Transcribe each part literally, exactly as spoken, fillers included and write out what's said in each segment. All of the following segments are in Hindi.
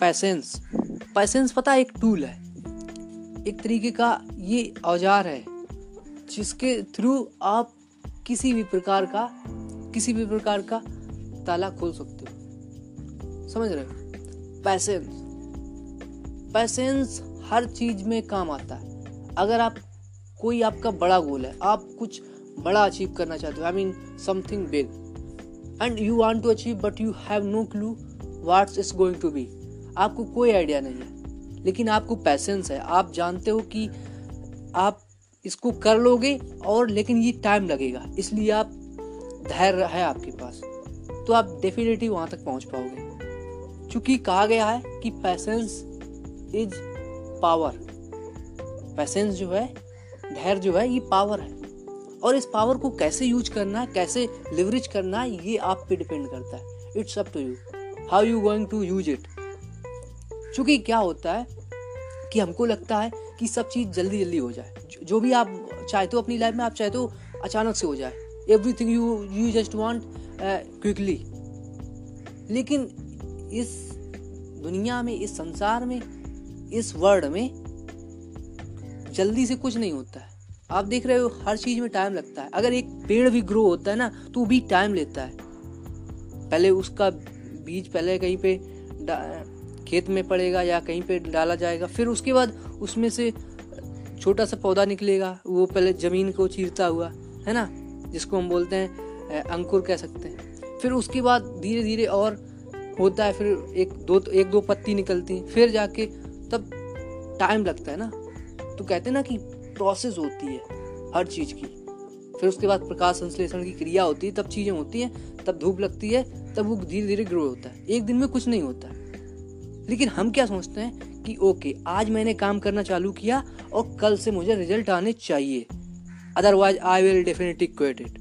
पैसेंस। पैसेंस पता है एक टूल है, एक तरीके का ये औजार है जिसके थ्रू आप किसी भी प्रकार का किसी भी प्रकार का ताला खोल सकते हो। समझ रहे हो? पैसेंस पैसेंस हर चीज में काम आता है। अगर आप कोई आपका बड़ा गोल है, आप कुछ बड़ा अचीव करना चाहते हो, I mean something big and you want to achieve but you have no clue what's is going to be. आपको कोई आइडिया नहीं है, लेकिन आपको पैसेंस है। आप जानते हो कि आप इसको कर लोगे और लेकिन ये टाइम लगेगा, इसलिए आप धैर्य है आपके पास, तो आप डेफिनेटली वहाँ तक पहुँच पाओगे। चूँकि कहा गया है कि पैसेंस इज पावर। पैसेंस जो है, धैर्य जो है, ये पावर है, और इस पावर को कैसे यूज करना है, कैसे लिवरेज करना है, ये आप पे डिपेंड करता है। It's up to you how you going to use it. क्योंकि क्या होता है कि हमको लगता है कि सब चीज़ जल्दी जल्दी हो जाए, जो भी आप चाहते हो अपनी लाइफ में, आप चाहते हो अचानक से हो जाए, everything you you just want quickly. लेकिन इस दुनिया में, इस संसार में, इस वर्ल्ड में जल्दी से कुछ नहीं होता है। आप देख रहे हो हर चीज में टाइम लगता है। अगर एक पेड़ भी ग्रो होता है ना, तो भी टाइम लेता है। पहले उसका बीज पहले कहीं पे खेत में पड़ेगा या कहीं पे डाला जाएगा, फिर उसके बाद उसमें से छोटा सा पौधा निकलेगा, वो पहले जमीन को चीरता हुआ, है ना, जिसको हम बोलते हैं अंकुर कह सकते हैं। फिर उसके बाद धीरे धीरे और होता है, फिर एक दो एक दो पत्ती निकलती है, फिर जाके तब टाइम लगता है ना। तो कहते हैं ना कि प्रोसेस होती है हर चीज़ की, फिर उसके बाद प्रकाश संश्लेषण की क्रिया होती है, तब चीज़ें होती हैं, तब धूप लगती है, तब वो धीरे धीरे ग्रो होता है। एक दिन में कुछ नहीं होता। लेकिन हम क्या सोचते हैं कि ओके, आज मैंने काम करना चालू किया और कल से मुझे रिजल्ट आने चाहिए, otherwise I will definitely quit it.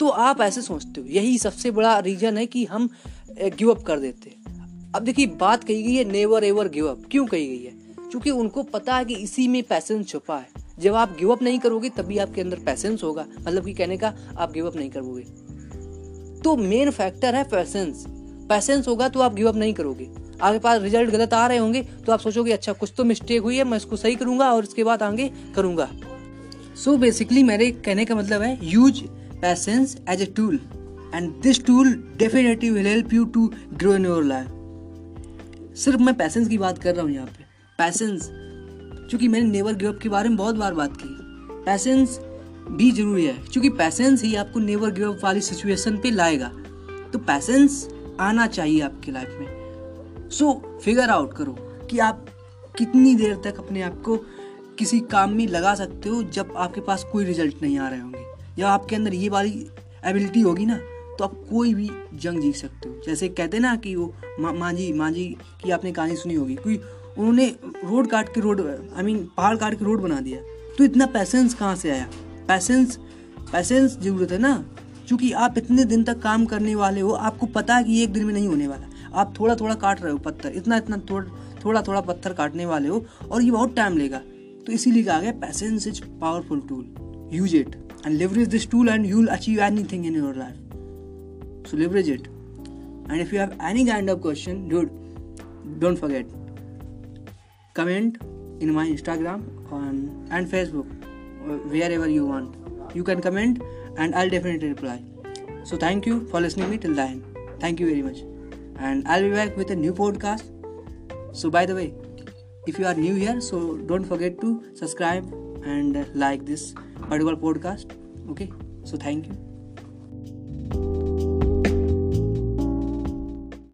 तो आप ऐसे सोचते हो, यही सबसे बड़ा रीज़न है कि हम गिव अप कर देते हैं। अब देखिए, बात कही गई है नेवर एवर गिव अप। क्यों कही गई है? क्योंकि उनको पता है कि इसी में पैसेंस छुपा है। जब आप गिव अप नहीं करोगे तभी आपके अंदर पैसेंस होगा, मतलब कि कहने का आप गिव अप नहीं करोगे। तो मेन फैक्टर है पैसेंस। पैसेंस होगा तो आप गिव अप नहीं करोगे। आपके पास रिजल्ट गलत आ रहे होंगे तो आप सोचोगे अच्छा कुछ तो मिस्टेक हुई है, मैं इसको सही करूंगा और इसके बाद आगे करूंगा। सो बेसिकली मेरे कहने का मतलब है use patience as a tool and this tool definitely will help you to grow in your life. सिर्फ मैं पैसेंस की बात कर रहा हूँ यहाँ पे। पैसेंस, क्योंकि मैंने नेवर गिव अप के बारे में बहुत बार बात की, पैसेंस भी जरूरी है, क्योंकि पैसेंस ही आपको नेवर गिव अप वाली सिचुएशन पे लाएगा। तो पैसेंस आना चाहिए आपकी लाइफ में। सो फिगर आउट करो कि आप कितनी देर तक अपने आप को किसी काम में लगा सकते हो जब आपके पास कोई रिजल्ट नहीं आ रहे होंगे। जब आपके अंदर ये वाली एबिलिटी होगी ना, तो आप कोई भी जंग जीत सकते हो। जैसे कहते ना कि वो माँ जी माँ जी की आपने कहानी सुनी होगी, कोई उन्होंने रोड काट के रोड आई मीन पहाड़ काट के रोड बना दिया, तो इतना पैसेंस कहाँ से आया? पैसेंस पैसेंस ज़रूरत है ना, क्योंकि आप इतने दिन तक काम करने वाले हो, आपको पता है कि एक दिन में नहीं होने वाला। आप थोड़ा थोड़ा काट रहे हो पत्थर, इतना इतना थोड़, थोड़ा थोड़ा पत्थर काटने वाले हो, और ये बहुत टाइम लेगा। तो इसीलिए कहा गया patience is powerful tool, use it and leverage this tool and you will achieve anything in your life. So leverage it and if you have any kind of question dude don't forget comment in my Instagram on, and Facebook, wherever you want. You can comment and I'll definitely reply. So thank you for listening me till the end. Thank you very much. And I'll be back with a new podcast. So by the way, if you are new here, so don't forget to subscribe and like this particular podcast. Okay? So thank you.